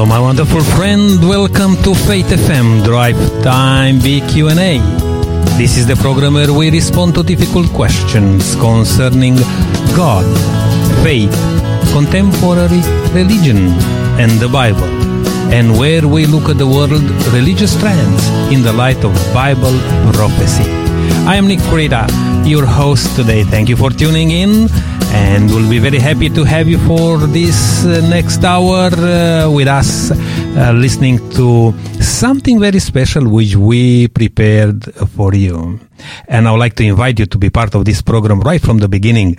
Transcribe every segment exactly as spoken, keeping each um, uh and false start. Hello, my wonderful friend. Welcome to Faith F M Drive Time Big Q and A. This is the program where we respond to difficult questions concerning God, faith, contemporary religion, and the Bible, and where we look at the world religious trends in the light of Bible prophecy. I am Nick Kurita, your host today. Thank you for tuning in. And we'll be very happy to have you for this uh, next hour uh, with us, uh, listening to something very special which we prepared for you. And I would like to invite you to be part of this program right from the beginning.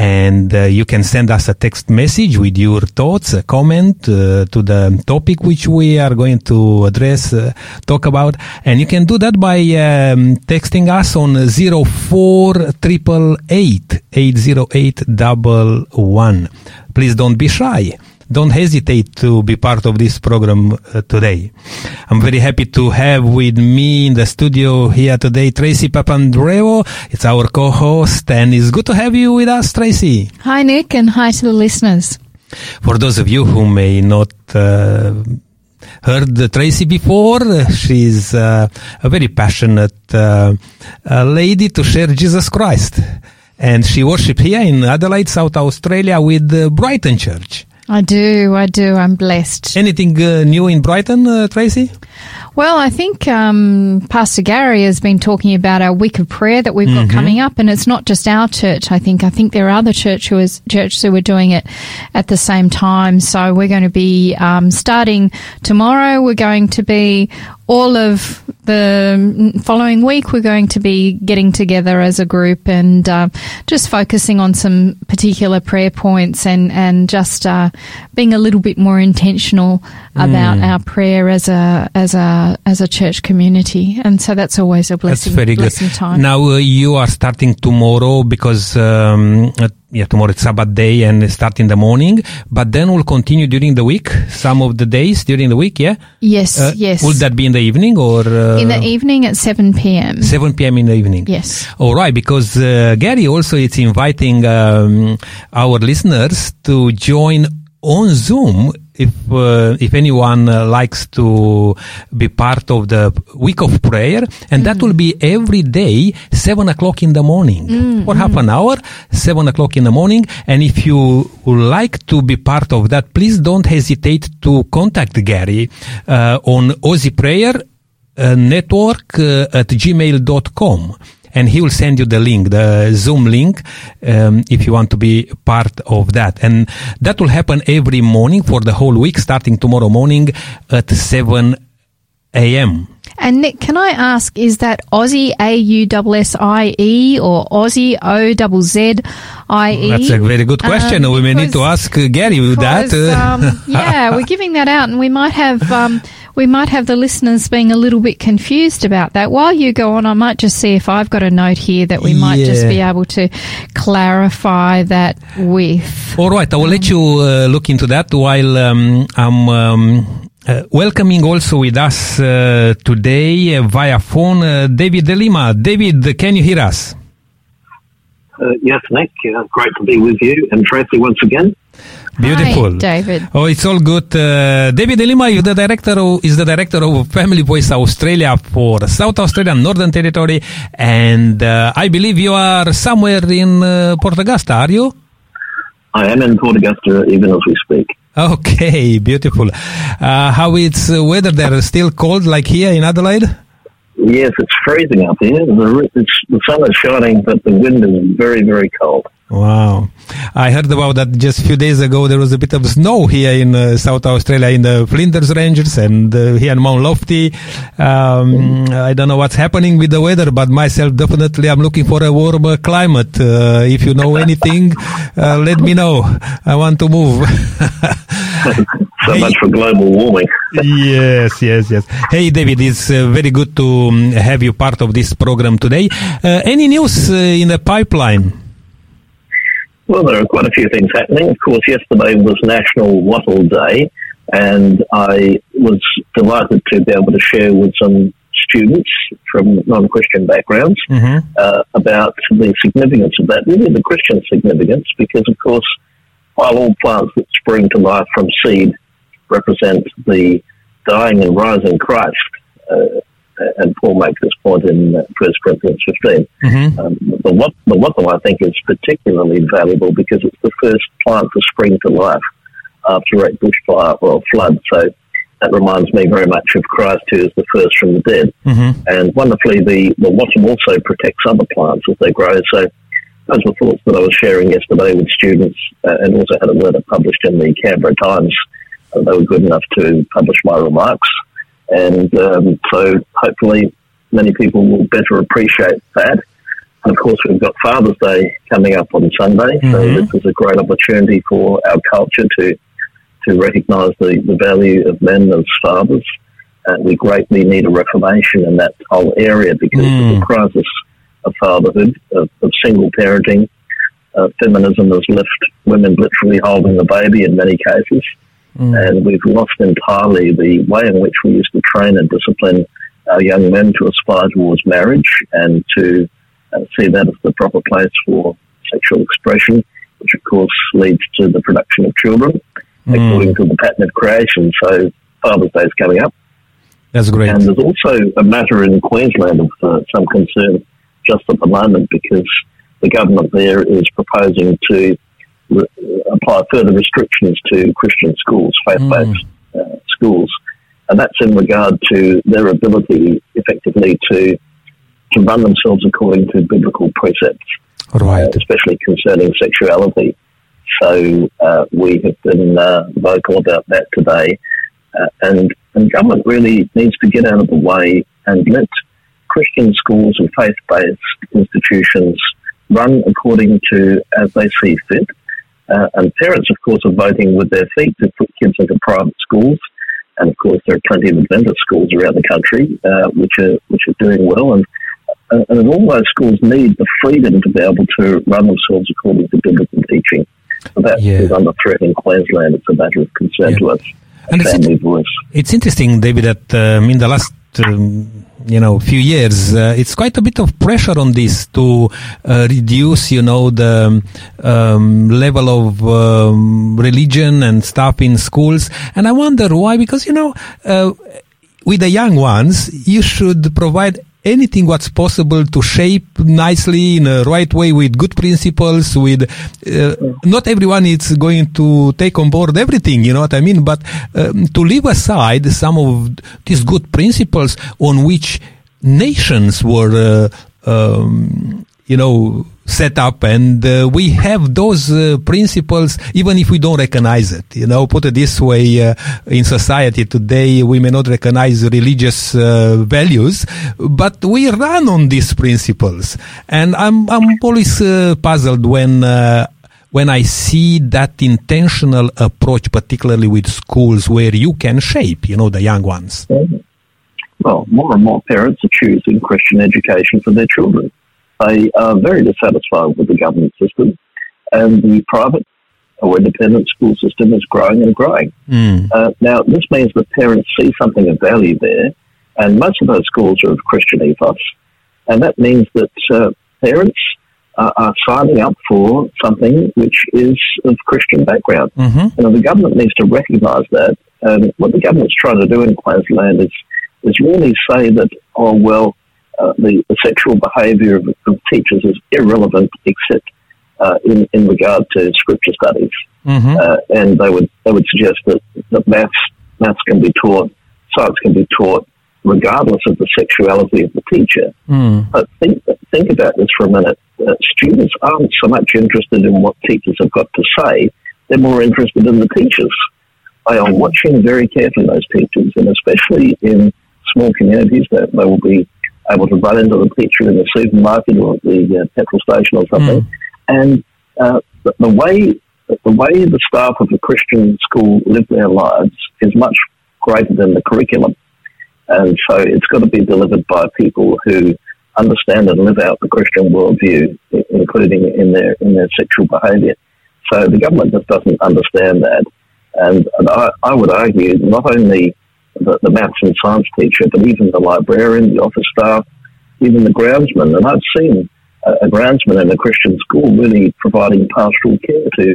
And uh, you can send us a text message with your thoughts, a comment uh, to the topic which we are going to address, uh, talk about. And you can do that by um, texting us on zero four eight eight eight eight zero eight one one. Please don't be shy. Don't hesitate to be part of this program uh, today. I'm very happy to have with me in the studio here today Tracy Papandreou. It's our co-host, and it's good to have you with us, Tracy. Hi, Nick, and hi to the listeners. For those of you who may not uh, heard Tracy before, she's uh, a very passionate uh, uh, lady to share Jesus Christ. And she worships here in Adelaide, South Australia, with uh, Brighton Church. I do, I do. I'm blessed. Anything uh, new in Brighton, uh, Tracy? Well, I think um, Pastor Gary has been talking about our week of prayer that we've mm-hmm. got coming up, and it's not just our church, I think. I think there are other church who is, churches who are doing it at the same time. So we're going to be um, starting tomorrow. We're going to be all of the following week, we're going to be getting together as a group and uh, just focusing on some particular prayer points and, and just uh, being a little bit more intentional about mm. our prayer as a as a, as a church community. And so that's always a blessing, that's very blessing good. Time. Now, uh, you are starting tomorrow because... Um, at Yeah, tomorrow it's Sabbath day and start in the morning, but then we'll continue during the week, some of the days during the week, yeah? Yes, uh, yes. Would that be in the evening or? Uh, in the evening at seven p.m. seven p.m. in the evening. Yes. All right, because uh, Gary also is inviting um, our listeners to join on Zoom. If uh, if anyone uh, likes to be part of the week of prayer, and mm. that will be every day, seven o'clock in the morning, mm, for mm. half an hour, seven o'clock in the morning. And if you would like to be part of that, please don't hesitate to contact Gary uh, on Aussie Prayer Network uh, at gmail dot com. And he will send you the link, the Zoom link, um, if you want to be part of that. And that will happen every morning for the whole week, starting tomorrow morning at seven a.m. And Nick, can I ask, is that Aussie, A U S S I E, or Aussie, O Z Z I E? That's a very good question. Um, we may need to ask uh, Gary because, that. Um, yeah, we're giving that out, and we might have... Um, We might have the listeners being a little bit confused about that. While you go on, I might just see if I've got a note here that we might yeah. just be able to clarify that with. All right, I will um, let you uh, look into that while um, I'm um, uh, welcoming also with us uh, today uh, via phone uh, David DeLima. David, can you hear us? Uh, yes, Nick. Uh, great to be with you and Tracy once again. Beautiful. Hi, David. Oh, it's all good. Uh, David DeLima is the director of, is the director of Family Voice Australia for South Australia and Northern Territory, and uh, I believe you are somewhere in uh, Port Augusta, are you? I am in Port Augusta even as we speak. Okay, beautiful. Uh, how is the weather there? Still cold like here in Adelaide? Yes, it's freezing up here. The, it's, the sun is shining, but the wind is very, very cold. Wow. I heard about that just a few days ago. There was a bit of snow here in uh, South Australia, in the Flinders Ranges and uh, here in Mount Lofty. Um, I don't know what's happening with the weather, but myself, definitely, I'm looking for a warmer climate. Uh, if you know anything, uh, let me know. I want to move. So hey. Much for global warming. Yes, yes, yes. Hey, David, it's uh, very good to um, have you part of this program today. Uh, any news uh, in the pipeline? Well, there are quite a few things happening. Of course, yesterday was National Wattle Day, and I was delighted to be able to share with some students from non-Christian backgrounds mm-hmm. uh, about the significance of that, really the Christian significance, because, of course, while all plants that spring to life from seed represents the dying and rising Christ. Uh, and Paul makes this point in First Corinthians fifteen. Mm-hmm. Um, the what the wattle, I think, is particularly valuable because it's the first plant to spring to life after a bushfire or flood. So that reminds me very much of Christ, who is the first from the dead. Mm-hmm. And wonderfully, the, the wattle also protects other plants as they grow. So those were thoughts that I was sharing yesterday with students, uh, and also had a letter published in the Canberra Times. Uh, they were good enough to publish my remarks. And um, so hopefully many people will better appreciate that. And of course, we've got Father's Day coming up on Sunday, mm-hmm. so this is a great opportunity for our culture to to recognise the, the value of men as fathers. And we greatly need a reformation in that whole area because mm. of the crisis of fatherhood, of, of single parenting. Uh, feminism has left women literally holding the baby in many cases. Mm. And we've lost entirely the way in which we used to train and discipline our young men to aspire towards marriage and to uh, see that as the proper place for sexual expression, which of course leads to the production of children mm. according to the pattern of creation. So Father's Day is coming up. That's great. And there's also a matter in Queensland of uh, some concern just at the moment because the government there is proposing to apply further restrictions to Christian schools, faith-based mm. uh, schools, and that's in regard to their ability, effectively, to to run themselves according to biblical precepts, right. uh, especially concerning sexuality. So uh, we have been uh, vocal about that today, uh, and and government really needs to get out of the way and let Christian schools and faith-based institutions run according to as they see fit. Uh, and parents, of course, are voting with their feet to put kids into private schools. And, of course, there are plenty of Adventist schools around the country uh, which are which are doing well. And, uh, and all those schools need the freedom to be able to run themselves according to biblical teaching. So that yeah. is under threat in Queensland. It's a matter of concern yeah. to us, and Family it's, Voice. It's interesting, David, that um, in the last... Um, you know, few years, uh, it's quite a bit of pressure on this to uh, reduce, you know, the um, level of um, religion and stuff in schools. And I wonder why, because, you know, uh, with the young ones, you should provide anything what's possible to shape nicely in a right way with good principles, with uh, not everyone is going to take on board everything, you know what I mean, but um, to leave aside some of these good principles on which nations were uh, um, you know set up, and uh, we have those uh, principles even if we don't recognize it, you know, put it this way. Uh, in society today we may not recognize religious uh, values, but we run on these principles, and i'm i'm always uh, puzzled when uh, when I see that intentional approach, particularly with schools where you can shape, you know, the young ones. Well, more and more parents are choosing Christian education for their children. They are very dissatisfied with the government system, and the private or independent school system is growing and growing. Mm. Uh, now, this means that parents see something of value there, and most of those schools are of Christian ethos, and that means that uh, parents uh, are signing up for something which is of Christian background. Mm-hmm. And the government needs to recognise that, and what the government's trying to do in Queensland is, is really say that, oh, well, Uh, the, the sexual behaviour of, of teachers is irrelevant, except uh, in, in regard to scripture studies, mm-hmm. uh, and they would they would suggest that, that maths maths can be taught, science can be taught, regardless of the sexuality of the teacher. Mm. But think think about this for a minute. Uh, students aren't so much interested in what teachers have got to say; they're more interested in the teachers. They are watching very carefully those teachers, and especially in small communities, they, they will be able to run into the teacher in the supermarket or at the uh, petrol station or something, mm. and uh, the, the way the way the staff of a Christian school live their lives is much greater than the curriculum, and so it's got to be delivered by people who understand and live out the Christian worldview, including in their in their sexual behaviour. So the government just doesn't understand that, and, and I, I would argue not only The, the maths and science teacher, but even the librarian, the office staff, even the groundsman. And I've seen a, a groundsman in a Christian school really providing pastoral care to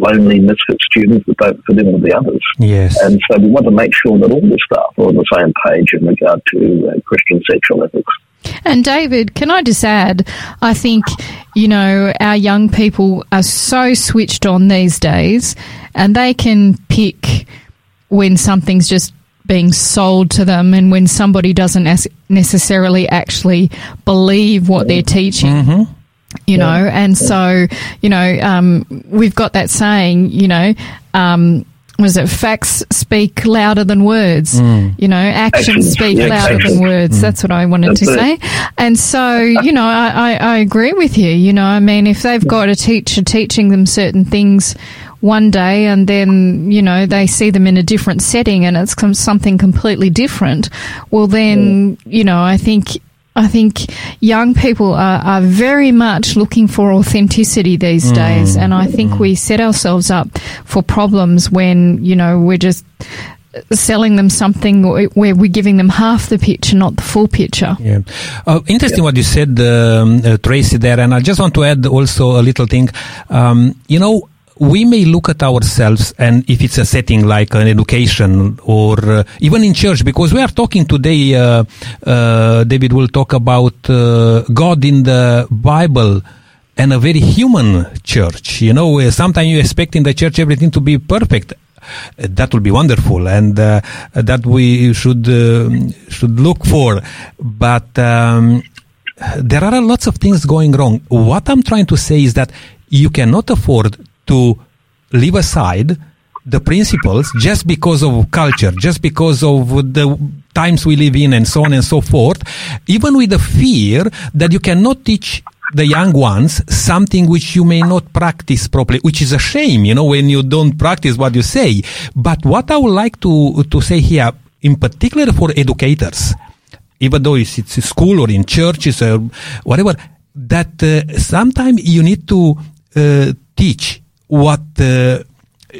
lonely misfit students that don't fit in with the others. Yes. And so we want to make sure that all the staff are on the same page in regard to uh, Christian sexual ethics. And David, can I just add, I think, you know, our young people are so switched on these days, and they can pick when something's just being sold to them and when somebody doesn't as- necessarily actually believe what they're teaching. Mm-hmm. You know, yeah. and so, you know, um, we've got that saying, you know, um, was it facts speak louder than words? Mm. You know, actions, actions. speak yeah, louder actions. than words. Mm. That's what I wanted That's to it. say. And so, you know, I, I, I agree with you. You know, I mean, if they've got a teacher teaching them certain things one day and then, you know, they see them in a different setting and it's something completely different, well, then, mm. you know, I think... I think young people are, are very much looking for authenticity these mm. days, and I think we set ourselves up for problems when, you know, we're just selling them something where we're giving them half the picture, not the full picture. Yeah, uh, interesting yeah. what you said, um, uh, Tracy, there, and I just want to add also a little thing. Um, you know, we may look at ourselves, and if it's a setting like an education or uh, even in church, because we are talking today, uh, uh, David will talk about uh, God in the Bible and a very human church. You know, sometimes you expect in the church everything to be perfect. That would be wonderful, and uh, that we should uh, should look for. But um, there are lots of things going wrong. What I'm trying to say is that you cannot afford to leave aside the principles just because of culture, just because of the times we live in and so on and so forth, even with the fear that you cannot teach the young ones something which you may not practice properly, which is a shame, you know, when you don't practice what you say. But what I would like to, to say here, in particular for educators, even though it's, it's in school or in churches or whatever, that uh, sometimes you need to uh, teach what, uh,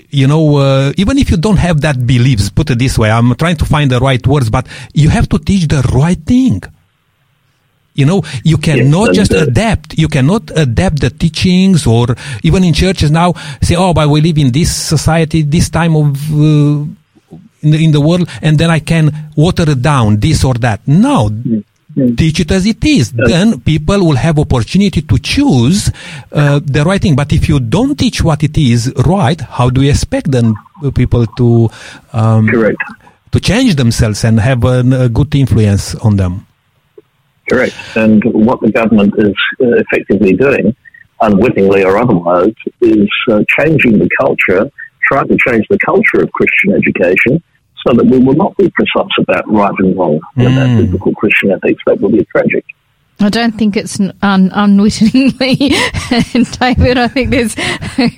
you know, uh, even if you don't have that beliefs, put it this way, I'm trying to find the right words, but you have to teach the right thing. You know, you cannot yes, just adapt. You cannot adapt the teachings, or even in churches now say, oh, but we live in this society, this time of, uh, in, the, in the world, and then I can water it down, this or that. No. Yes. Teach it as it is. Yes. Then people will have opportunity to choose uh, the right thing. But if you don't teach what it is right, how do you expect then people to um, Correct. to change themselves and have an, a good influence on them? Correct. And what the government is uh, effectively doing, unwittingly or otherwise, is uh, changing the culture, trying to change the culture of Christian education, so that we will not be precise about right and wrong, mm. about biblical Christian ethics. That will be tragic. I don't think it's un- unwittingly, David. I think there's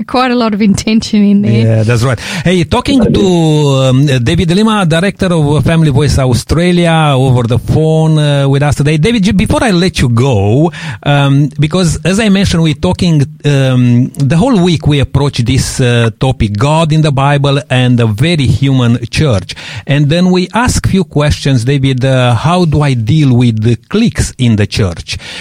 quite a lot of intention in there. Yeah, that's right. Hey, talking to um, David DeLima, Director of Family Voice Australia, over the phone uh, with us today. David, before I let you go, um, because as I mentioned, we're talking um, the whole week we approach this uh, topic, God in the Bible and a very human church. And then we ask few questions, David. Uh, how do I deal with the cliques in the church?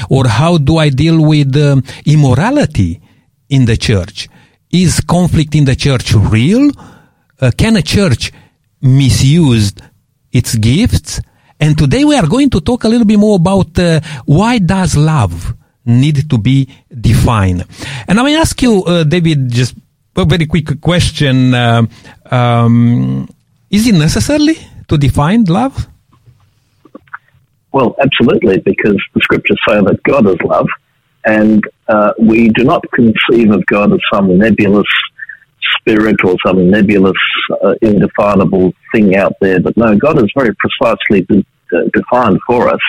Or how do I deal with um, immorality in the church? Is conflict in the church real? Uh, can a church misuse its gifts? And today we are going to talk a little bit more about uh, why does love need to be defined? And I may ask you, uh, David, just a very quick question. Uh, um, is it necessary to define love? Well, absolutely, because the scriptures say that God is love, and uh, we do not conceive of God as some nebulous spirit or some nebulous, uh, indefinable thing out there. But no, God is very precisely de- uh, defined for us,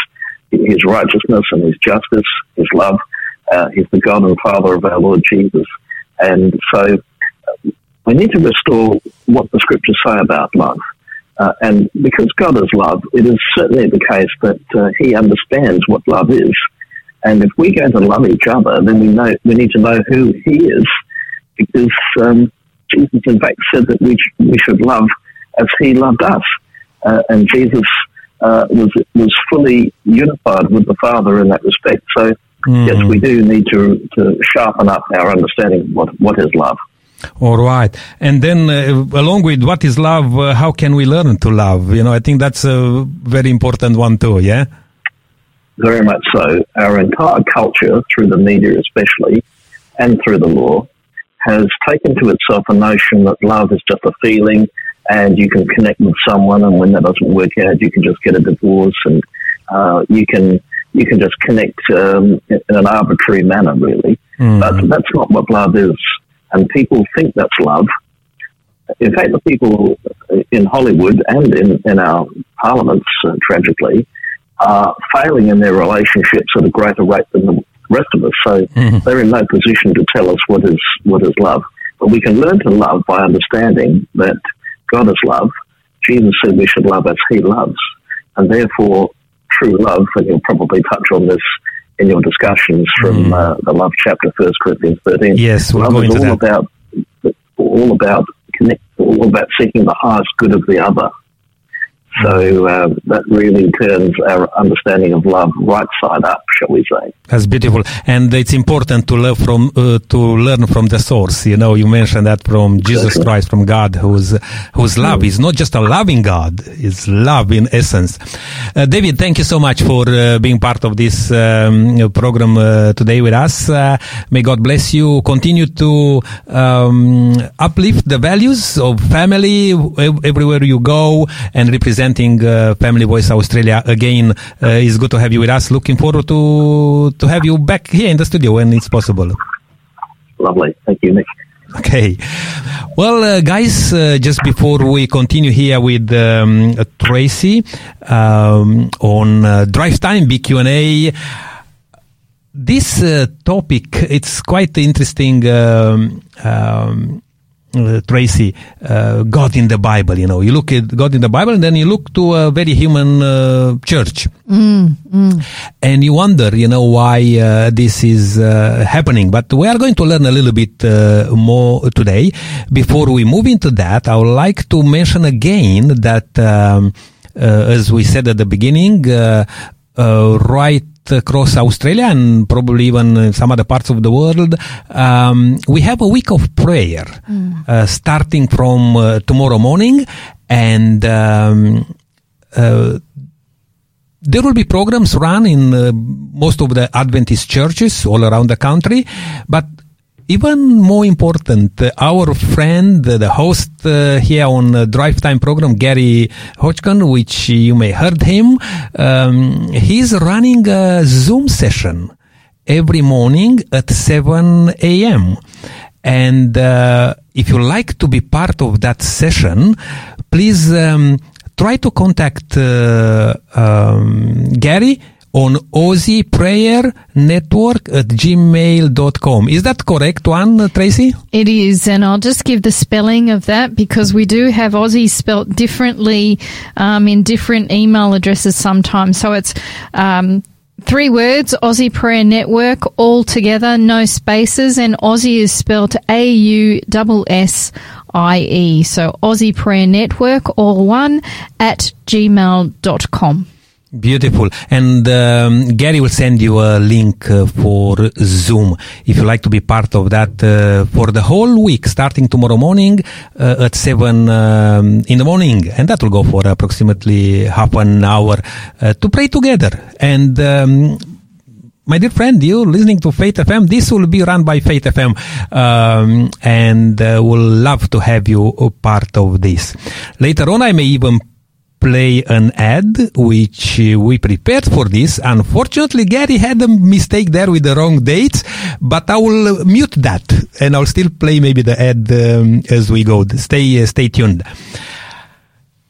his righteousness and his justice, his love. Uh, he's the God and Father of our Lord Jesus. And so uh, we need to restore what the scriptures say about love. Uh, and because God is love, it is certainly the case that uh, he understands what love is. And if we go to love each other, then we know we need to know who he is, because um, Jesus, in fact, said that we sh- we should love as he loved us. Uh, and Jesus uh, was was fully unified with the Father in that respect. So, mm. yes, we do need to to sharpen up our understanding of what, what is love. All right. And then uh, along with what is love, uh, how can we learn to love? You know, I think that's a very important one too, yeah? Very much so. Our entire culture, through the media especially, and through the law, has taken to itself a notion that love is just a feeling and you can connect with someone, and when that doesn't work out, you can just get a divorce, and uh, you can you can just connect um, in an arbitrary manner, really. Mm. But that's not what love is. And people think that's love. In fact, the people in Hollywood and in, in our parliaments, uh, tragically, are failing in their relationships at a greater rate than the rest of us. So mm-hmm. they're in no position to tell us what is what is love. But we can learn to love by understanding that God is love. Jesus said we should love as he loves. And therefore, true love, and you'll probably touch on this in your discussions from mm. uh, the love chapter, First Corinthians thirteen. Yes, we'll love go is into all that. About all about connect, all about seeking the highest good of the other. So uh, that really turns our understanding of love right side up, shall we say. That's beautiful. And it's important to learn from uh, to learn from the source. You know, you mentioned that from Jesus okay. Christ, from God, who's whose love is not just a loving God, it's love in essence. Uh, David, thank you so much for uh, being part of this um, program uh, today with us. Uh, may God bless you. Continue to um, uplift the values of family everywhere you go and represent Uh, Family Voice Australia again. Uh, it's good to have you with us. Looking forward to to have you back here in the studio when it's possible. Lovely. Thank you, Nick. Okay. Well, uh, guys, uh, just before we continue here with um, uh, Tracy um, on uh, Drive Time B Q and A, this uh, topic, it's quite interesting. Um, um, Uh, Tracy, uh, God in the Bible, you know, you look at God in the Bible and then you look to a very human uh, church mm, mm. and you wonder, you know, why uh, this is uh, happening. But we are going to learn a little bit uh, more today. Before we move into that, I would like to mention again that, um, uh, as we said at the beginning, uh, uh, right across Australia and probably even some other parts of the world, um, we have a week of prayer mm. uh, starting from uh, tomorrow morning, and um, uh, there will be programs run in uh, most of the Adventist churches all around the country. But even more important, uh, our friend, uh, the host uh, here on uh, Drive Time program, Gary Hodgkin, which you may heard him, um, he's running a Zoom session every morning at seven a.m. And uh, if you like to be part of that session, please um, try to contact uh, um, Gary on AussiePrayerNetwork at gmail dot com. Is that correct one, Tracy? It is, and I'll just give the spelling of that because we do have Aussie spelt differently um, in different email addresses sometimes. So it's um, three words, Aussie Prayer Network, all together, no spaces, and Aussie is spelt A U S S I E. So Aussie Prayer Network, all one, at gmail dot com. Beautiful. And um, Gary will send you a link uh, for Zoom if you like to be part of that uh, for the whole week, starting tomorrow morning uh, at seven um, in the morning. And that will go for approximately half an hour uh, to pray together. And um, my dear friend, you're listening to Faith F M. This will be run by Faith F M. Um, and uh, we'll love to have you a part of this. Later on, I may even play an ad which we prepared for this. Unfortunately, Gary had a mistake there with the wrong dates, but I will mute that and I'll still play maybe the ad um, as we go. Stay uh, stay tuned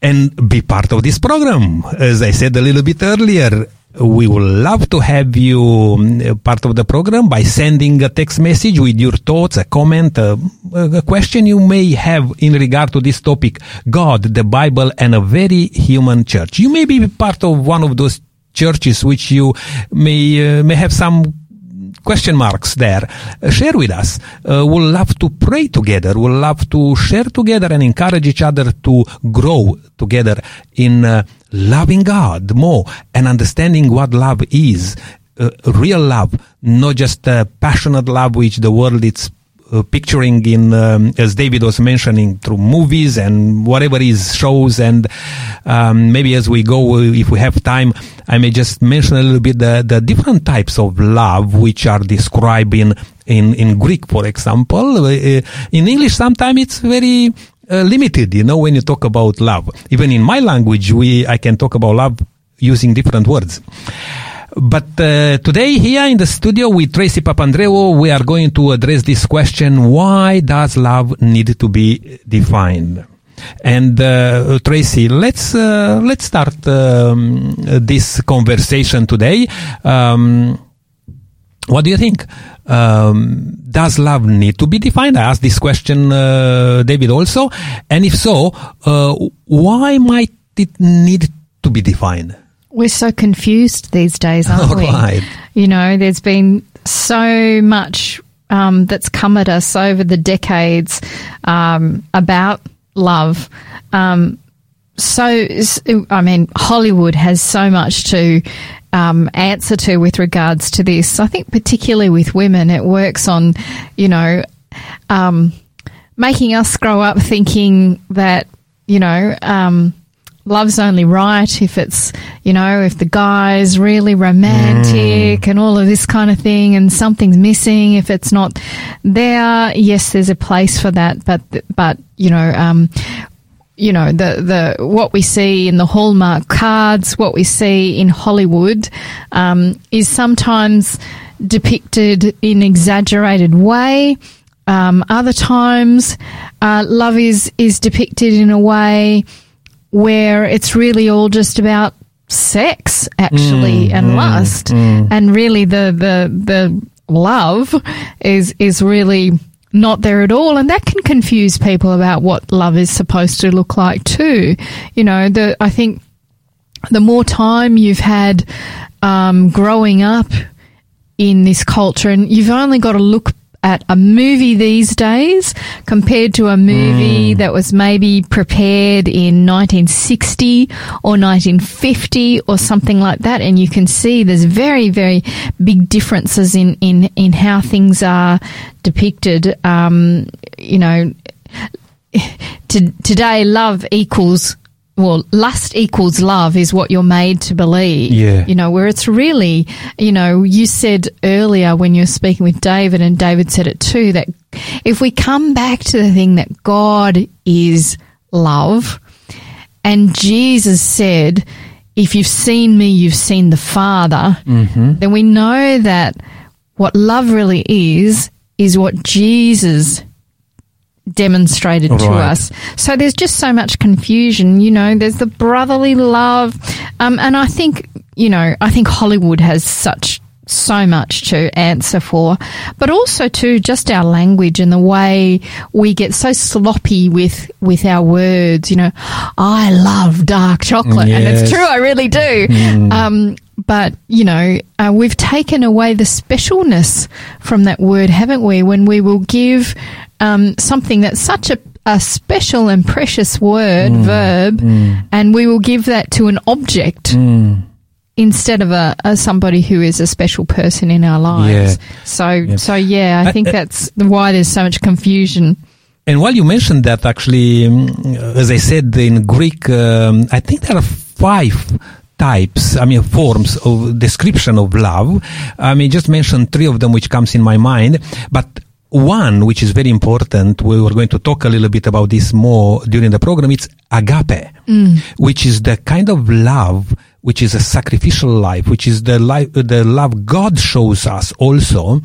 and be part of this program. As I said a little bit earlier, we would love to have you part of the program by sending a text message with your thoughts, a comment, a, a question you may have in regard to this topic, God, the Bible, and a very human church. You may be part of one of those churches which you may uh, may have some question marks there. Uh, share with us. Uh, we'll love to pray together. We'll love to share together and encourage each other to grow together in uh, loving God more and understanding what love is. Uh, real love, not just uh, passionate love which the world is uh, picturing in, um, as David was mentioning, through movies and whatever is shows. And um, maybe as we go, if we have time, I may just mention a little bit the, the different types of love which are described in, in, in Greek, for example. In English, sometimes it's very uh, limited, you know, when you talk about love. Even in my language, we I can talk about love using different words. But uh, today here in the studio with Tracy Papandreou, we are going to address this question: why does love need to be defined? And uh, Tracy, let's uh, let's start um, this conversation today. Um, what do you think? Um, does love need to be defined? I asked this question, uh, David, also. And if so, uh, why might it need to be defined? We're so confused these days, aren't All we? Right. You know, there's been so much um, that's come at us over the decades um, about love. Um, so, I mean, Hollywood has so much to um, answer to with regards to this. I think particularly with women, it works on, you know, um, making us grow up thinking that, you know, um, love's only right if it's, you know, if the guy's really romantic mm. and all of this kind of thing, and something's missing if it's not there. Yes, there's a place for that, but but you know, um, you know the the what we see in the Hallmark cards, what we see in Hollywood, um, is sometimes depicted in exaggerated way. Um, other times, uh, love is is depicted in a way where it's really all just about sex, actually, mm, and mm, lust. Mm. And really the, the, the love is, is really not there at all. And that can confuse people about what love is supposed to look like too. You know, the, I think the more time you've had, um, growing up in this culture, and you've only got to look at a movie these days compared to a movie mm. that was maybe prepared in nineteen sixty or nineteen fifty or something like that. And you can see there's very, very big differences in, in, in how things are depicted. Um, you know, to, today love equals, well, lust equals love is what you're made to believe, yeah. You know, where it's really, you know, you said earlier when you were speaking with David, and David said it too, that if we come back to the thing that God is love, and Jesus said, if you've seen me, you've seen the Father, mm-hmm. then we know that what love really is, is what Jesus demonstrated right. to us. So there's just so much confusion, you know, there's the brotherly love. Um, and I think, you know, I think Hollywood has such, so much to answer for, but also too, just our language and the way we get so sloppy with, with our words, you know, I love dark chocolate yes. and it's true. I really do. Mm. Um, But, you know, uh, we've taken away the specialness from that word, haven't we, when we will give um, something that's such a, a special and precious word, mm. verb, mm. and we will give that to an object mm. instead of a, a somebody who is a special person in our lives. Yeah. So, yeah. so yeah, I think I, I, that's why there's so much confusion. And while you mentioned that, actually, as I said, in Greek, um, I think there are five types, I mean, forms of description of love. I mean, just mention three of them, which comes in my mind. But one, which is very important, we were going to talk a little bit about this more during the program, it's agape, mm. which is the kind of love which is a sacrificial life, which is the life, the love God shows us also.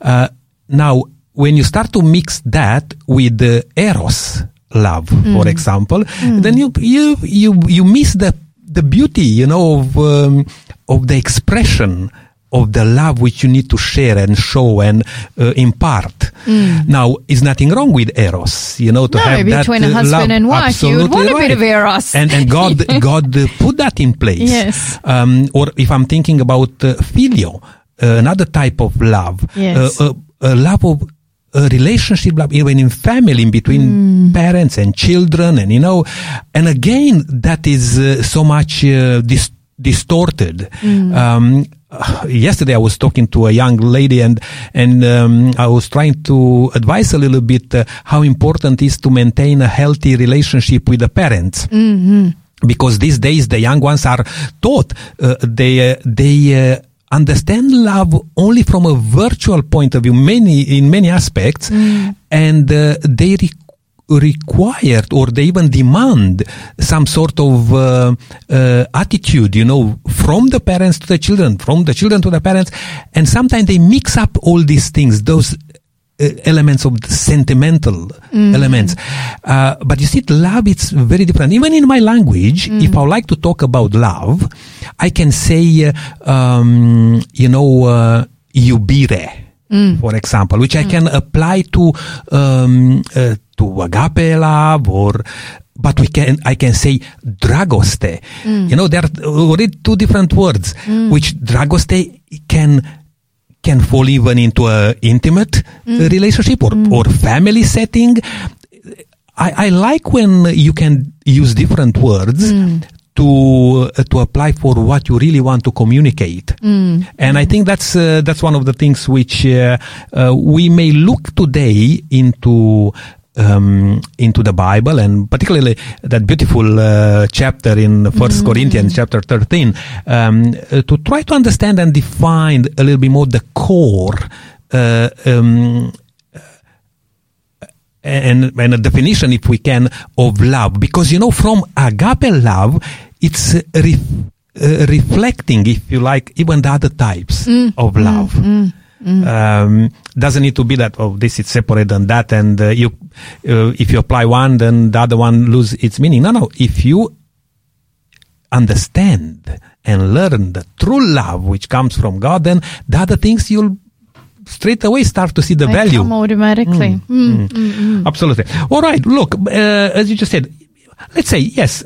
Uh, now, when you start to mix that with the eros love, mm. for example, mm. then you, you, you, you miss the the beauty, you know, of, um, of the expression of the love which you need to share and show and uh, impart. Mm. Now, is nothing wrong with eros, you know, to no, have that love. No, between a husband love, and wife, absolutely you would want right. a bit of eros. And, and God, yeah. God uh, put that in place. Yes. Um, or if I'm thinking about uh, filio, uh, another type of love, yes. uh, a, a love of a relationship, love, even in family, in between mm. parents and children, and you know, and again, that is uh, so much uh, dis- distorted. Mm. Um, Uh, yesterday I was talking to a young lady and and um, I was trying to advise a little bit uh, how important it is to maintain a healthy relationship with the parents. Mm-hmm. Because these days the young ones are taught uh, they uh, they uh, understand love only from a virtual point of view, many in many aspects, mm. and uh, they require required or they even demand some sort of uh, uh, attitude, you know, from the parents to the children, from the children to the parents. And sometimes they mix up all these things, those uh, elements of the sentimental mm-hmm. elements. Uh, but you see, love, it's very different. Even in my language, mm-hmm. if I like to talk about love, I can say, uh, um, you know, uh, iubire. Mm. For example, which I can mm. apply to um, uh, to agape love, or but we can I can say dragoste. Mm. You know, there are already two different words, mm. which dragoste can can fall even into a intimate mm. relationship or mm. or family setting. I, I like when you can use different words. Mm. to uh, to apply for what you really want to communicate. Mm. And mm. I think that's uh, that's one of the things which uh, uh, we may look today into um into the Bible, and particularly that beautiful uh, chapter in First mm. Corinthians chapter thirteen, um uh, to try to understand and define a little bit more the core uh, um And, and a definition, if we can, of love. Because, you know, from agape love, it's re- uh, reflecting, if you like, even the other types mm, of love. Mm, mm, mm. Um, doesn't need to be that, oh, this is separate than that, and uh, you, uh, if you apply one, then the other one loses its meaning. No, no. If you understand and learn the true love, which comes from God, then the other things you'll straight away start to see the they value. Come automatically. Mm, mm, mm, mm, mm. Absolutely. All right. Look, uh, as you just said, let's say yes,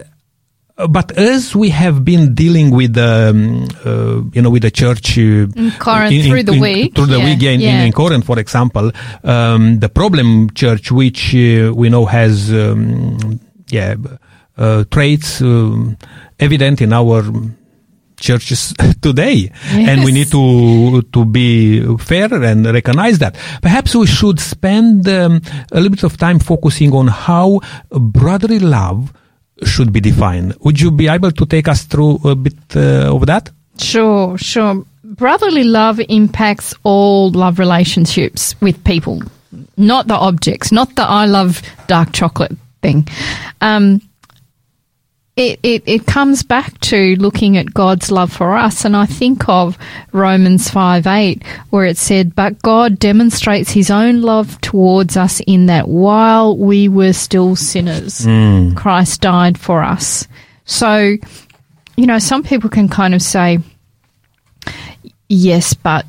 uh, but as we have been dealing with, um, uh, you know, with the church uh, in Corinth in, through in, the in, week, through the yeah, week yeah, in, yeah. in Corinth, for example, um, the problem church, which uh, we know has, um, yeah, uh, traits um, evident in our churches today. Yes. And we need to to be fair and recognize that. Perhaps we should spend um, a little bit of time focusing on how brotherly love should be defined. Would you be able to take us through a bit uh, of that? Sure, sure. Brotherly love impacts all love relationships with people, not the objects, not the I love dark chocolate thing. Um It, it it comes back to looking at God's love for us, and I think of Romans five eight, where it said, "But God demonstrates his own love towards us in that while we were still sinners, mm. Christ died for us." So, you know, some people can kind of say, yes, but,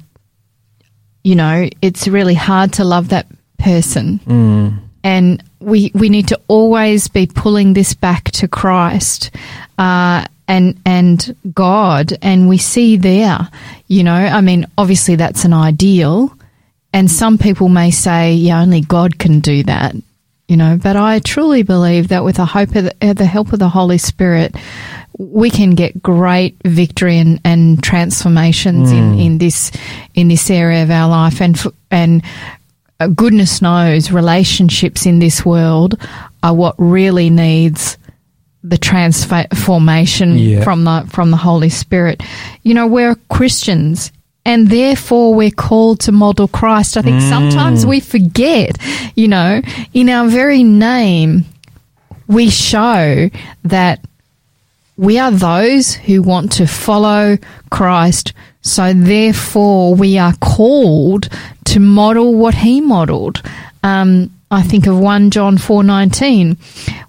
you know, it's really hard to love that person. Mm. And we we need to always be pulling this back to Christ uh, and and God, and we see there, you know, I mean, obviously that's an ideal, and some people may say, yeah, only God can do that, you know, but I truly believe that with the hope of the, uh, the help of the Holy Spirit, we can get great victory and, and transformations mm. in, in this in this area of our life, and and. Goodness knows relationships in this world are what really needs the transformation yeah. from the from the Holy Spirit. You know, we're Christians, and therefore we're called to model Christ. I think mm. sometimes we forget, you know, in our very name, we show that we are those who want to follow Christ. So therefore we are called to model what he modelled. Um, I think of First John four nineteen.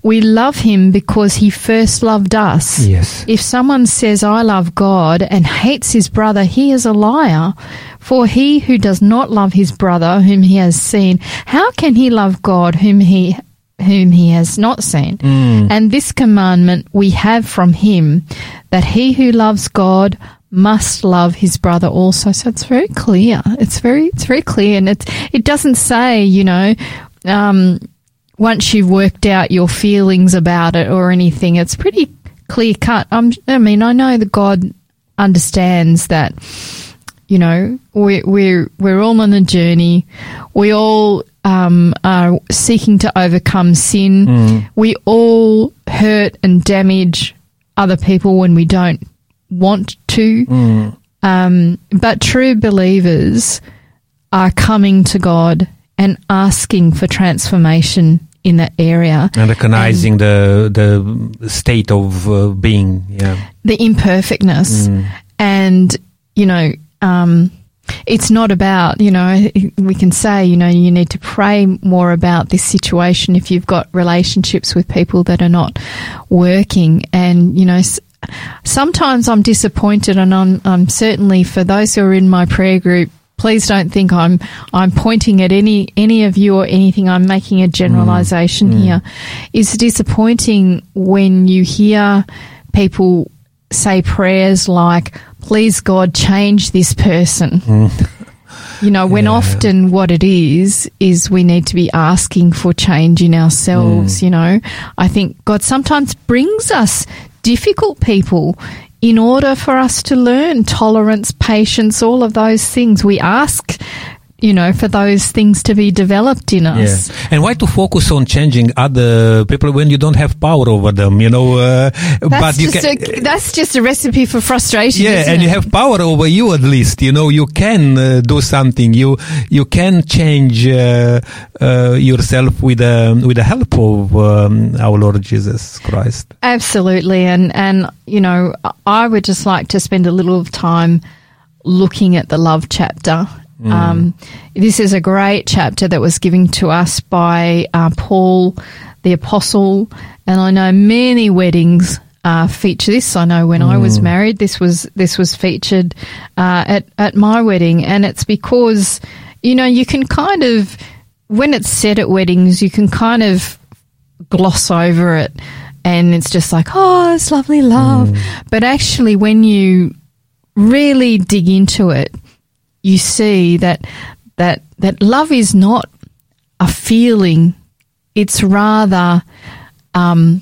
We love him because he first loved us. Yes. If someone says, I love God, and hates his brother, he is a liar. For he who does not love his brother whom he has seen, how can he love God whom he whom he has not seen? Mm. And this commandment we have from him, that he who loves God must love his brother also. So it's very clear. It's very, it's very clear. And it's, it doesn't say, you know, um, once you've worked out your feelings about it or anything, it's pretty clear cut. I'm, I mean, I know that God understands that, you know, we, we're we're all on a journey. We all um, are seeking to overcome sin. Mm. We all hurt and damage other people when we don't want to. Mm. Um, but true believers are coming to God and asking for transformation in that area. And recognizing and the the state of uh, being. Yeah. The imperfectness. Mm. And, you know, um, it's not about, you know, we can say, you know, you need to pray more about this situation if you've got relationships with people that are not working. And, you know, sometimes I'm disappointed, and I'm, I'm certainly, for those who are in my prayer group, please don't think I'm I'm pointing at any any of you or anything. I'm making a generalisation mm, here. Mm. It's disappointing when you hear people say prayers like, please God, change this person. Mm. You know, when yeah. often what it is, is we need to be asking for change in ourselves, mm. you know. I think God sometimes brings us difficult people in order for us to learn tolerance, patience, all of those things. We ask, you know, for those things to be developed in us. Yeah. And why to focus on changing other people when you don't have power over them, you know? Uh, that's, but you just can, a, that's just a recipe for frustration. Yeah, isn't and it? You have power over you at least, you know, you can uh, do something. You you can change uh, uh, yourself with, uh, with the help of um, our Lord Jesus Christ. Absolutely. And, and, you know, I would just like to spend a little time looking at the love chapter. Mm. Um, this is a great chapter that was given to us by uh, Paul, the Apostle, and I know many weddings uh, feature this. I know when mm. I was married, this was this was featured uh, at at my wedding, and it's because, you know, you can kind of, when it's said at weddings, you can kind of gloss over it, and it's just like, oh, it's lovely love, mm. but actually, when you really dig into it, you see that that that love is not a feeling; it's rather um,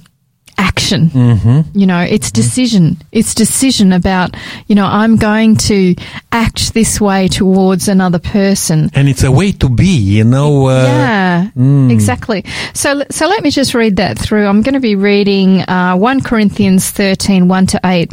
action. Mm-hmm. You know, it's decision. It's decision about, you know, I'm going to act this way towards another person, and it's a way to be. You know, uh, yeah, mm. exactly. So, so let me just read that through. I'm going to be reading uh, First Corinthians thirteen, one to eight.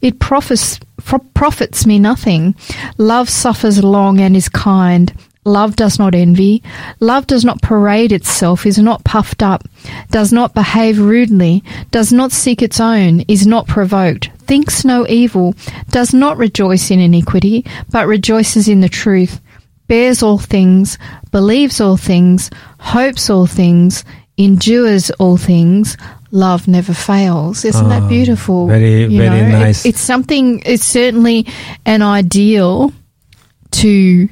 it profits, profits me nothing. Love suffers long and is kind. Love does not envy. Love does not parade itself, is not puffed up, does not behave rudely, does not seek its own, is not provoked, thinks no evil, does not rejoice in iniquity, but rejoices in the truth, bears all things, believes all things, hopes all things, endures all things. Love never fails. Isn't oh, that beautiful? Very, you very know? Nice. It, it's something, it's certainly an ideal to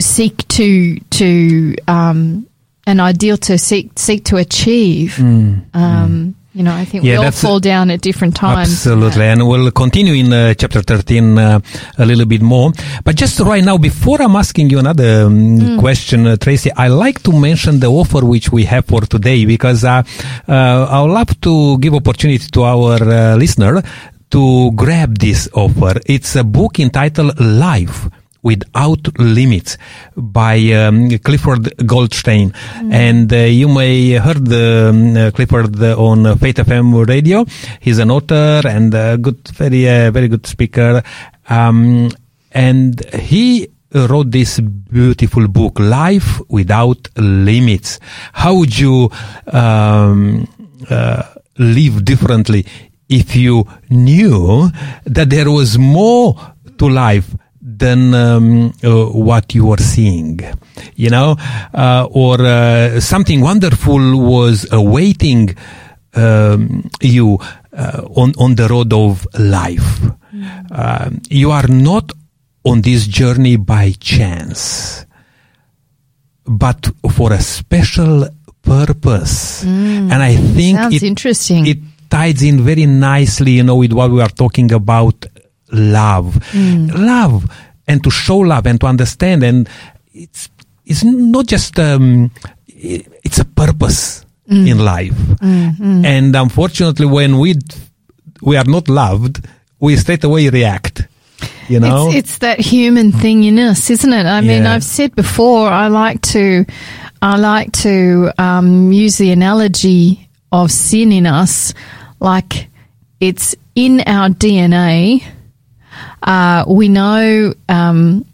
seek to, to, um, an ideal to seek, seek to achieve. Mm, um, mm. You know, I think yeah, we all fall down at different times. Absolutely. And we'll continue in uh, chapter thirteen uh, a little bit more. But just right now, before I'm asking you another um, mm. question, uh, Tracy, I like to mention the offer which we have for today, because uh, uh, I would love to give opportunity to our uh, listener to grab this offer. It's a book entitled Life Without Limits by um, Clifford Goldstein. Mm. And uh, you may heard um, uh, Clifford uh, on uh, Faith F M radio. He's an author and a good, very, uh, very good speaker. Um, and he wrote this beautiful book, Life Without Limits. How would you um, uh, live differently if you knew that there was more to life than um, uh, what you are seeing, you know, uh, or uh, something wonderful was awaiting um, you uh, on on the road of life. Mm. Uh, you are not on this journey by chance, but for a special purpose. Mm, and I think sounds it, interesting. It ties in very nicely, you know, with what we are talking about, love. Mm. Love, and to show love and to understand. And it's it's not just, um, it, it's a purpose mm. in life. Mm-hmm. And unfortunately, when we we are not loved, we straight away react. You know? It's, it's that human thing in us, isn't it? I mean, yeah. I've said before, I like to, I like to um, use the analogy of sin in us, like it's in our D N A. Uh, we know um,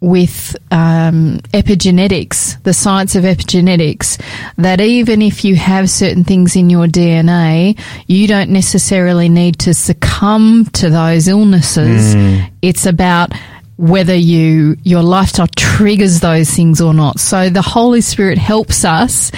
with um, epigenetics, the science of epigenetics, that even if you have certain things in your D N A, you don't necessarily need to succumb to those illnesses. Mm. It's about whether you your lifestyle triggers those things or not. So the Holy Spirit helps us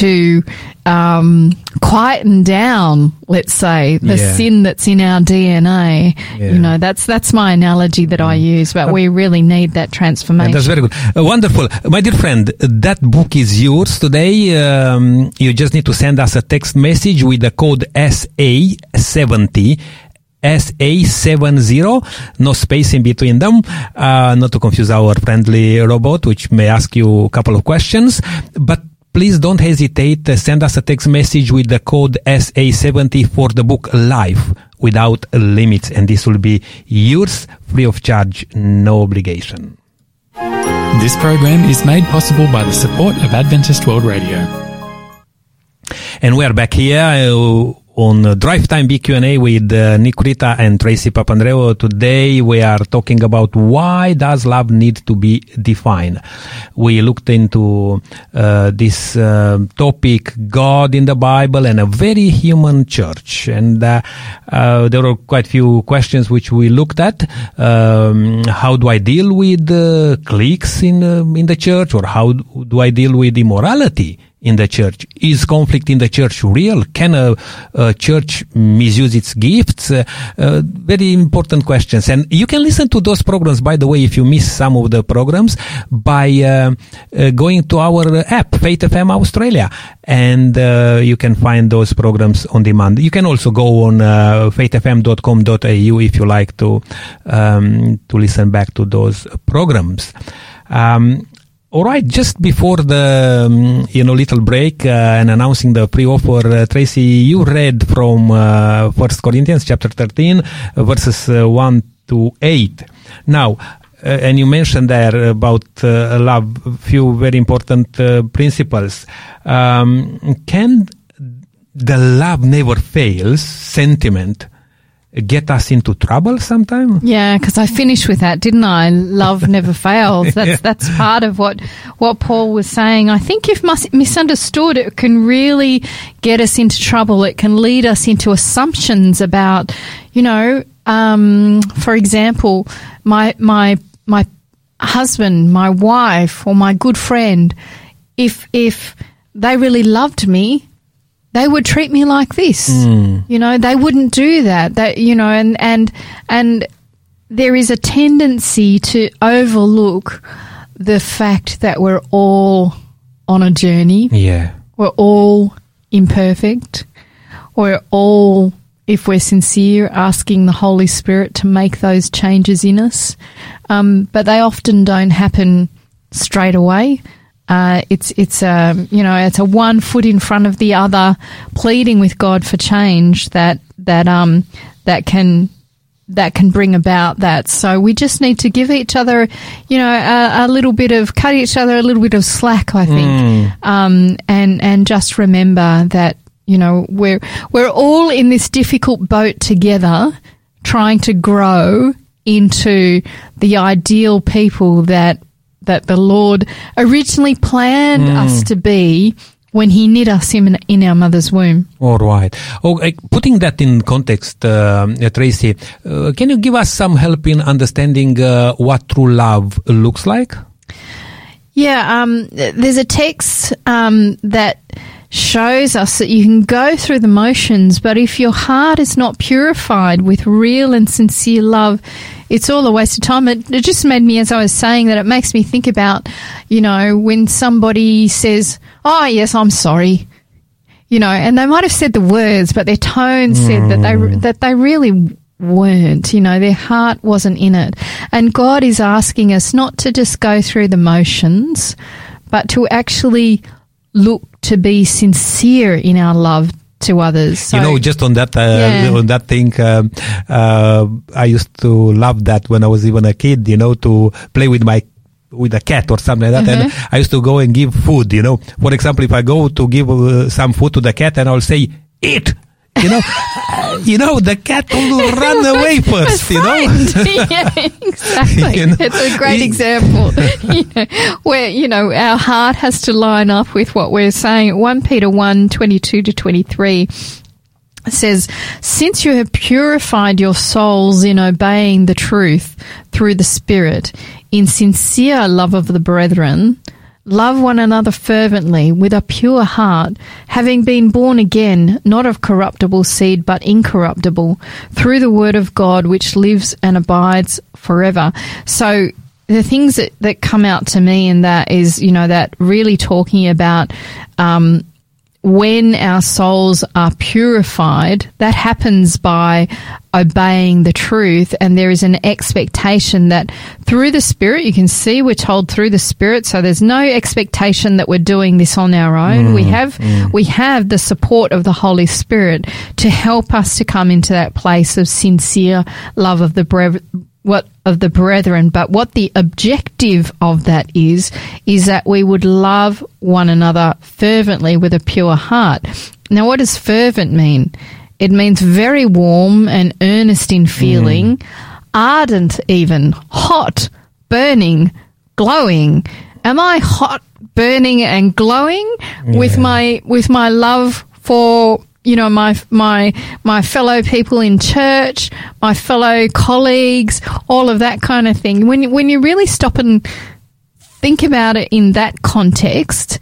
to um, quieten down, let's say, the yeah. sin that's in our D N A. Yeah. You know, that's that's my analogy that I use, but we really need that transformation. Yeah, that's very good. Uh, wonderful. My dear friend, that book is yours today. Um, you just need to send us a text message with the code S A seventy. S A seventy, no space in between them, uh, not to confuse our friendly robot, which may ask you a couple of questions. But please don't hesitate. Uh, send us a text message with the code S A seventy for the book Life Without Limits. And this will be yours, free of charge, no obligation. This program is made possible by the support of Adventist World Radio. And we are back here. Uh, On uh, Drive Time B Q and A with uh, Nick Kurita and Tracy Papandreou. Today we are talking about why does love need to be defined. We looked into uh, this uh, topic, God in the Bible and a very human church. And uh, uh, there were quite few questions which we looked at. Um, how do I deal with uh, cliques in, uh, in the church, or how do I deal with immorality in the church? Is conflict in the church real? Can a, a church misuse its gifts? Uh, uh, very important questions. And you can listen to those programs, by the way, if you miss some of the programs, by uh, uh, going to our app, Faith F M Australia, and uh, you can find those programs on demand. You can also go on uh, faith f m dot com dot a u if you like to um, to listen back to those programs. Um, All right, just before the um, you know little break uh, and announcing the free offer, uh, Tracy, you read from uh, First Corinthians chapter thirteen, uh, verses uh, one to eight. Now, uh, and you mentioned there about uh, love, few very important uh, principles. Um, can the love never fails sentiment get us into trouble sometime? Yeah, because I finished with that, didn't I? Love never fails. That's yeah. that's part of what what Paul was saying. I think if mis- misunderstood, it can really get us into trouble. It can lead us into assumptions about, you know, um, for example, my my my husband, my wife, or my good friend. If if they really loved me, they would treat me like this, mm. you know, they wouldn't do that, that, you know, and, and, and there is a tendency to overlook the fact that we're all on a journey. Yeah. We're all imperfect. We're all, if we're sincere, asking the Holy Spirit to make those changes in us. Um, but they often don't happen straight away. Uh, it's it's a you know it's a one foot in front of the other, pleading with God for change that that um that can that can bring about that. So we just need to give each other you know a, a little bit of cut each other a little bit of slack, I think, mm. um and and just remember that you know we're we're all in this difficult boat together, trying to grow into the ideal people that. that the Lord originally planned mm. us to be when he knit us in, in our mother's womb. All right. Oh, uh, putting that in context, uh, Tracy, uh, can you give us some help in understanding uh, what true love looks like? Yeah, um, there's a text um, that shows us that you can go through the motions, but if your heart is not purified with real and sincere love, it's all a waste of time. It, it just made me, as I was saying that, it makes me think about, you know, when somebody says, oh, yes, I'm sorry, you know, and they might have said the words, but their tone said mm. that they that they really weren't, you know, their heart wasn't in it. And God is asking us not to just go through the motions, but to actually look to be sincere in our love to others. So, you know, just on that, uh, yeah. on that thing, um, uh, I used to love that when I was even a kid, you know, to play with my with a cat or something like that. Mm-hmm. And I used to go and give food, you know. For example, if I go to give uh, some food to the cat and I'll say, eat! You know, you know, the cat will run away first, you know. Yeah, exactly. You know? It's a great example. You know, where, you know, our heart has to line up with what we're saying. First Peter one, twenty-two to twenty-three says, since you have purified your souls in obeying the truth through the Spirit, in sincere love of the brethren, love one another fervently with a pure heart, having been born again, not of corruptible seed, but incorruptible, through the word of God, which lives and abides forever. So the things that, that come out to me in that is, you know, that really talking about um, when our souls are purified, that happens by obeying the truth, and there is an expectation that through the Spirit, you can see we're told through the Spirit, so there's no expectation that we're doing this on our own. Mm, we have mm. we have the support of the Holy Spirit to help us to come into that place of sincere love of the brev- what of the brethren. But what the objective of that is, is that we would love one another fervently with a pure heart. Now, what does fervent mean? It means very warm and earnest in feeling, mm. ardent even, hot, burning, glowing. Am I hot, burning and glowing yeah. with my with my love for, you know, my my my fellow people in church, my fellow colleagues, all of that kind of thing? When when you really stop and think about it in that context,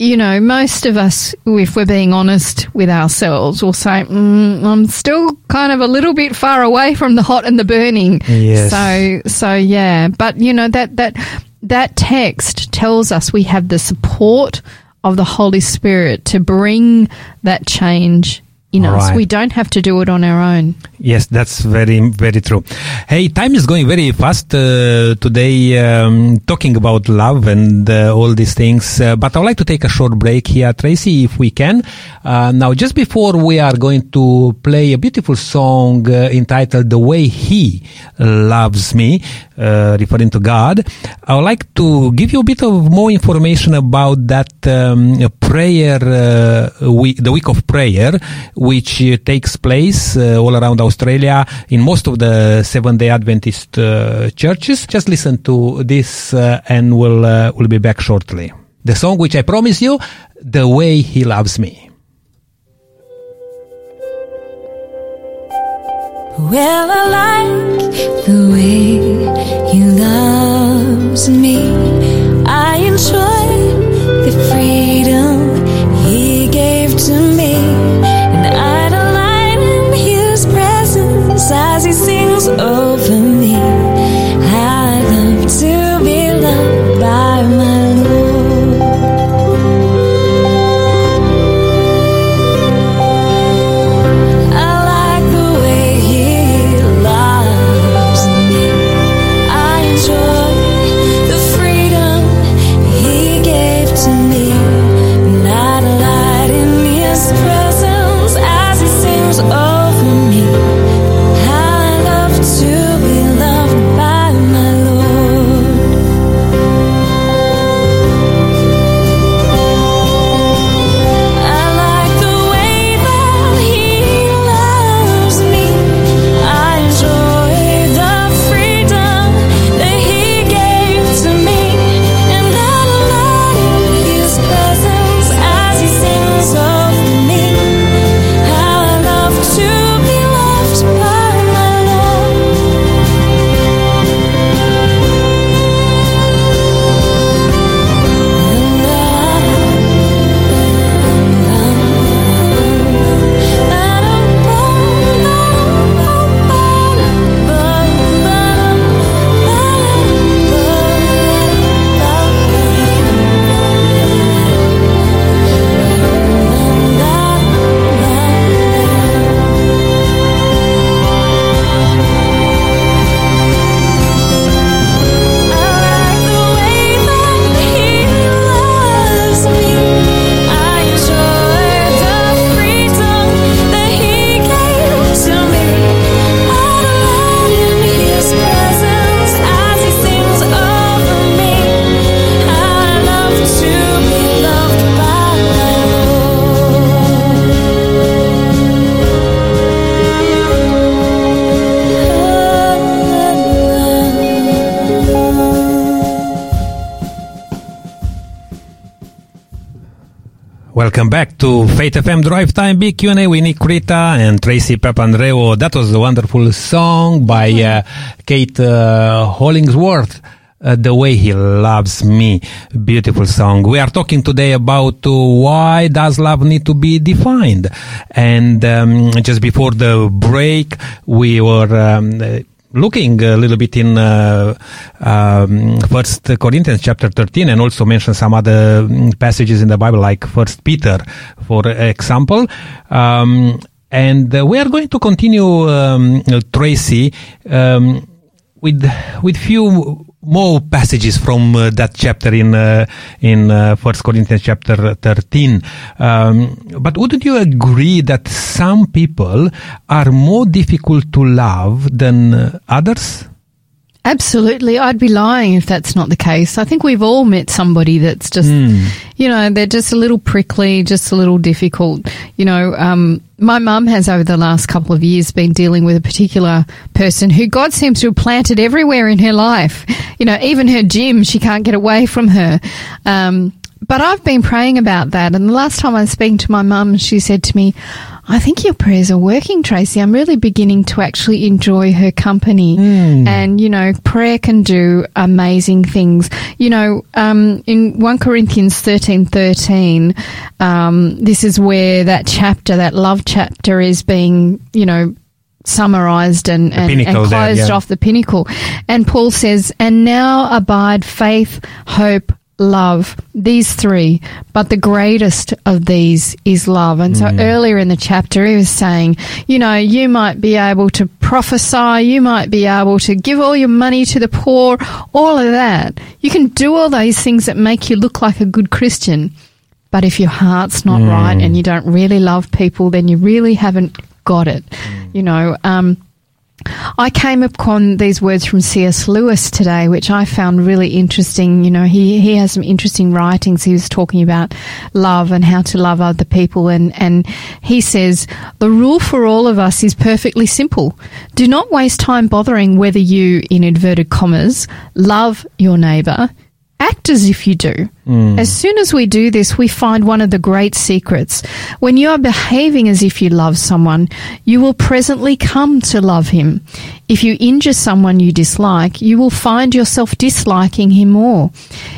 you know, most of us, if we're being honest with ourselves, will say, mm, I'm still kind of a little bit far away from the hot and the burning. Yes. So, so yeah. But, you know, that, that that text tells us we have the support of the Holy Spirit to bring that change in right. us. We don't have to do it on our own. Yes, that's very, very true. Hey, time is going very fast uh, today, um, talking about love and uh, all these things. Uh, but I would like to take a short break here, Tracy, if we can. Uh, now, just before we are going to play a beautiful song uh, entitled The Way He Loves Me, uh, referring to God, I would like to give you a bit of more information about that um, prayer, uh, week, the week of prayer, which uh, takes place uh, all around Australia in most of the Seventh-day Adventist uh, churches. Just listen to this uh, and we'll, uh, we'll be back shortly. The song which I promise you, The Way He Loves Me. Well, I like the way He loves me. I enjoy the freedom He gave to me. As He sings over me, I love to be loved by my Lord. I like the way He loves me. Welcome back to Faith F M Drive Time Big Q and A with Nick Kurita and Tracy Papandreou. That was a wonderful song by uh, Kate uh, Hollingsworth. Uh, the Way He Loves Me. Beautiful song. We are talking today about uh, why does love need to be defined? And um, just before the break, we were um, looking a little bit in uh, um, First Corinthians chapter thirteen, and also mention some other passages in the Bible, like First Peter, for example. Um, and uh, we are going to continue, um, Tracy, um, with with few more passages from uh, that chapter in uh, in uh, First Corinthians chapter thirteen. Um, but wouldn't you agree that some people are more difficult to love than uh, others? Absolutely. I'd be lying if that's not the case. I think we've all met somebody that's just, mm. you know, they're just a little prickly, just a little difficult. You know, um, my mum has over the last couple of years been dealing with a particular person who God seems to have planted everywhere in her life. You know, even her gym, she can't get away from her. Um, but I've been praying about that. And the last time I was speaking to my mum, she said to me, I think your prayers are working, Tracy. I'm really beginning to actually enjoy her company. Mm. And, you know, prayer can do amazing things. You know, um, in First Corinthians thirteen thirteen, um, this is where that chapter, that love chapter is being, you know, summarized and, and, and closed there, yeah. off the pinnacle. And Paul says, and now abide faith, hope, love, these three, but the greatest of these is love. And so mm. earlier in the chapter, he was saying, you know, you might be able to prophesy, you might be able to give all your money to the poor, all of that. You can do all those things that make you look like a good Christian, but if your heart's not mm. right and you don't really love people, then you really haven't got it, you know. Um, I came upon these words from C S. Lewis today, which I found really interesting. You know, he, he has some interesting writings. He was talking about love and how to love other people. And, and he says, the rule for all of us is perfectly simple. Do not waste time bothering whether you, in inverted commas, love your neighbour. Act as if you do. Mm. As soon as we do this, we find one of the great secrets. When you are behaving as if you love someone, you will presently come to love him. If you injure someone you dislike, you will find yourself disliking him more.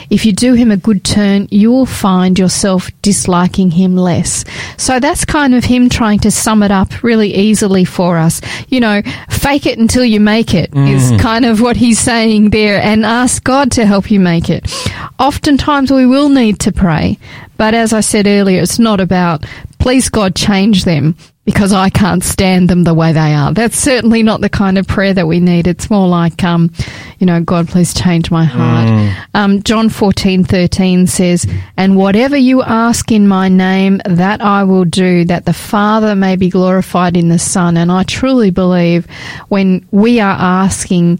If you do him a good turn, you will find yourself disliking him less. So that's kind of him trying to sum it up really easily for us. You know, fake it until you make it mm. is kind of what he's saying there, and ask God to help you make it. Oftentimes we will need to pray, but as I said earlier, it's not about, please God change them because I can't stand them the way they are. That's certainly not the kind of prayer that we need. It's more like, um, you know, God, please change my heart. Mm. Um, John fourteen thirteen says, and whatever you ask in my name, that I will do, that the Father may be glorified in the Son. And I truly believe when we are asking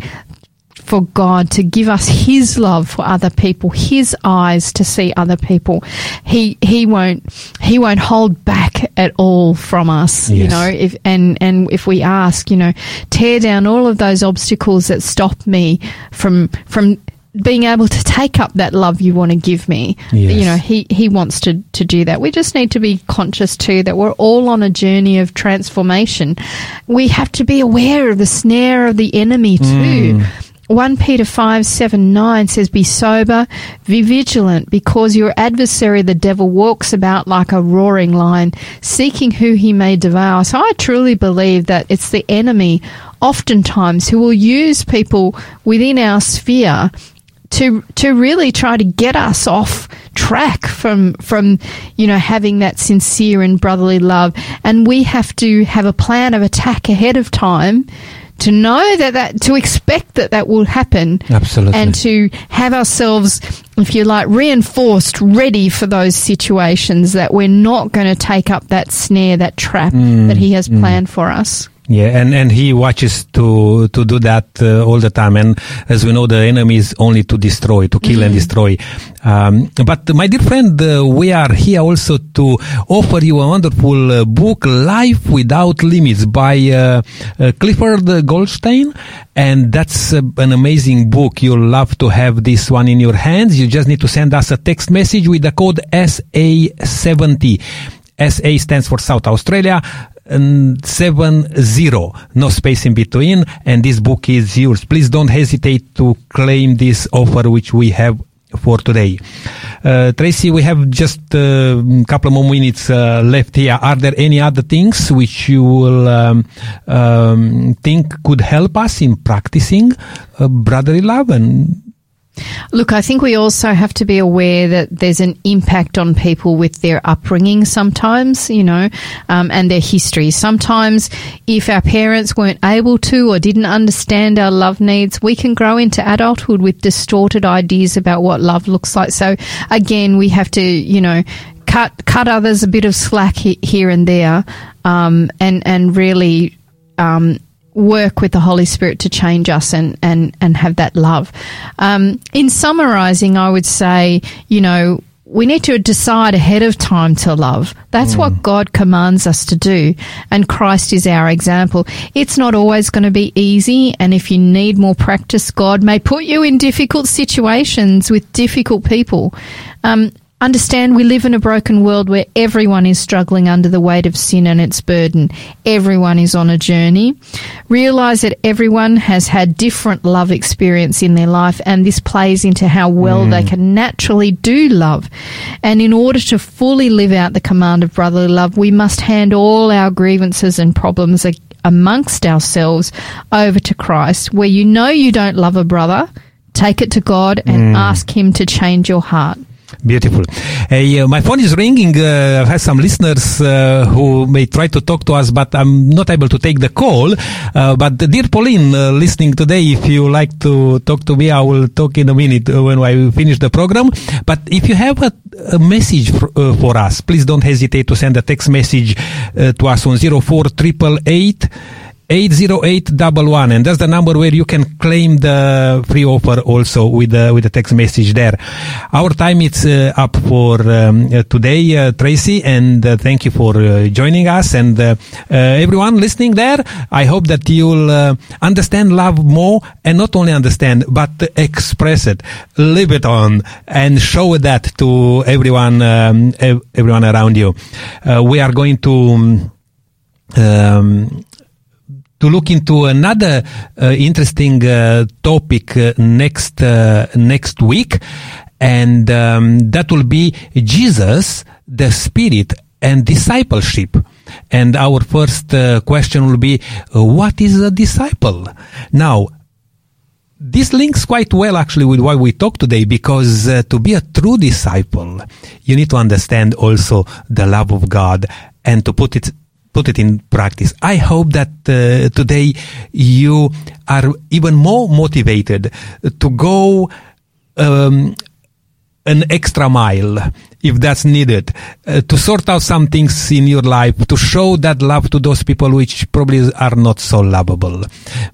for God to give us his love for other people, his eyes to see other people, He he won't he won't hold back at all from us. Yes. You know, if and, and if we ask, you know, tear down all of those obstacles that stop me from from being able to take up that love you want to give me. Yes. You know, he, he wants to, to do that. We just need to be conscious too that we're all on a journey of transformation. We have to be aware of the snare of the enemy too. Mm. First Peter five, seven, nine says, be sober, be vigilant, because your adversary, the devil, walks about like a roaring lion, seeking who he may devour. So I truly believe that it's the enemy oftentimes who will use people within our sphere to to really try to get us off track from from you know having that sincere and brotherly love. And we have to have a plan of attack ahead of time, to know that, that, to expect that that will happen. Absolutely. And to have ourselves, if you like, reinforced, ready for those situations, that we're not going to take up that snare, that trap mm, that he has mm. planned for us. Yeah, and, and he watches to, to do that uh, all the time. And as we know, the enemy is only to destroy, to kill mm-hmm. and destroy. Um, but my dear friend, uh, we are here also to offer you a wonderful uh, book, Life Without Limits by uh, uh, Clifford Goldstein. And that's uh, an amazing book. You'll love to have this one in your hands. You just need to send us a text message with the code S A seventy. S A stands for South Australia. And seven zero, no space in between, and this book is yours. Please don't hesitate to claim this offer which we have for today. Uh, Tracy, we have just a uh, couple more minutes uh, left here. Are there any other things which you will um, um, think could help us in practicing uh, brotherly love? And look, I think we also have to be aware that there's an impact on people with their upbringing sometimes, you know, um, and their history. Sometimes if our parents weren't able to or didn't understand our love needs, we can grow into adulthood with distorted ideas about what love looks like. So, again, we have to, you know, cut cut others a bit of slack he- here and there um, and, and really um work with the Holy Spirit to change us and, and, and have that love. Um, in summarizing, I would say, you know, we need to decide ahead of time to love. That's mm. what God commands us to do, and Christ is our example. It's not always going to be easy, and if you need more practice, God may put you in difficult situations with difficult people. Um, Understand we live in a broken world where everyone is struggling under the weight of sin and its burden. Everyone is on a journey. Realise that everyone has had different love experience in their life, and this plays into how well mm. they can naturally do love. And in order to fully live out the command of brotherly love, we must hand all our grievances and problems a- amongst ourselves over to Christ. Where you know you don't love a brother, take it to God and mm. ask Him to change your heart. Beautiful. Hey, uh, my phone is ringing. Uh, I've had some listeners uh, who may try to talk to us, but I'm not able to take the call. Uh, but dear Pauline, uh, listening today, if you like to talk to me, I will talk in a minute when I finish the program. But if you have a, a message for, uh, for us, please don't hesitate to send a text message uh, to us on zero four eight eight eight eight zero eight one one, and that's the number where you can claim the free offer also with the, with the text message there. Our time is uh, up for um, uh, today, uh, Tracy, and uh, thank you for uh, joining us, and uh, uh, everyone listening there. I hope that you'll uh, understand love more, and not only understand, but express it, live it on, and show that to everyone, um, ev- everyone around you. Uh, we are going to um, to look into another uh, interesting uh, topic uh, next uh, next week, and um, that will be Jesus, the Spirit, and discipleship. And our first uh, question will be, uh, what is a disciple? Now, this links quite well actually with why we talk today, because uh, to be a true disciple, you need to understand also the love of God and to put it Put it in practice. I hope that uh, today you are even more motivated to go um, an extra mile, if that's needed, uh, to sort out some things in your life, to show that love to those people which probably are not so lovable.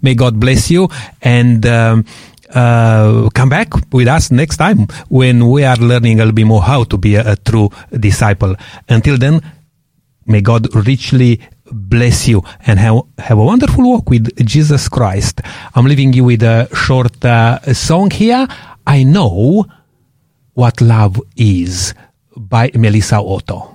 May God bless you, and um, uh, come back with us next time when we are learning a little bit more how to be a, a true disciple. Until then, may God richly bless you, and have, have a wonderful walk with Jesus Christ. I'm leaving you with a short uh, song here. I Know What Love Is by Melissa Otto.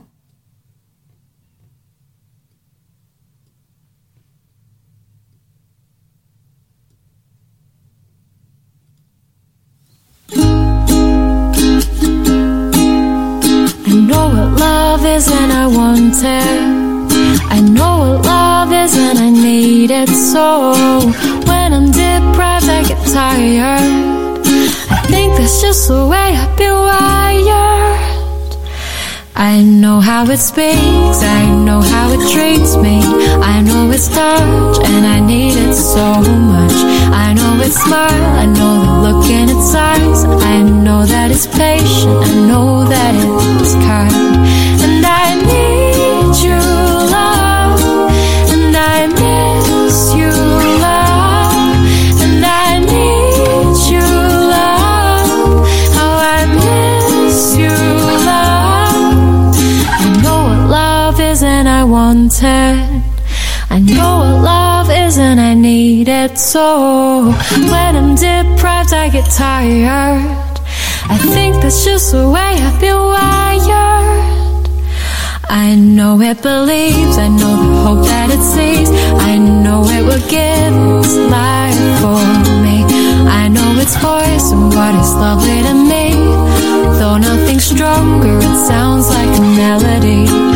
Love is and I want it. I know what love is and I need it. So when I'm deprived, I get tired. I think that's just the way I've been wired. I know how it speaks, I know how it treats me. I know it's touch and I need it so much. I know it's smile, I know the look in its eyes. I know that it's patient, I know that it's kind. And I need your love, and I miss what love is, and I need it so. When I'm deprived, I get tired. I think that's just the way I've been wired. I know it believes, I know the hope that it sees, I know it will give its life for me. I know its voice and what is lovely to me, though nothing's stronger, it sounds like a melody.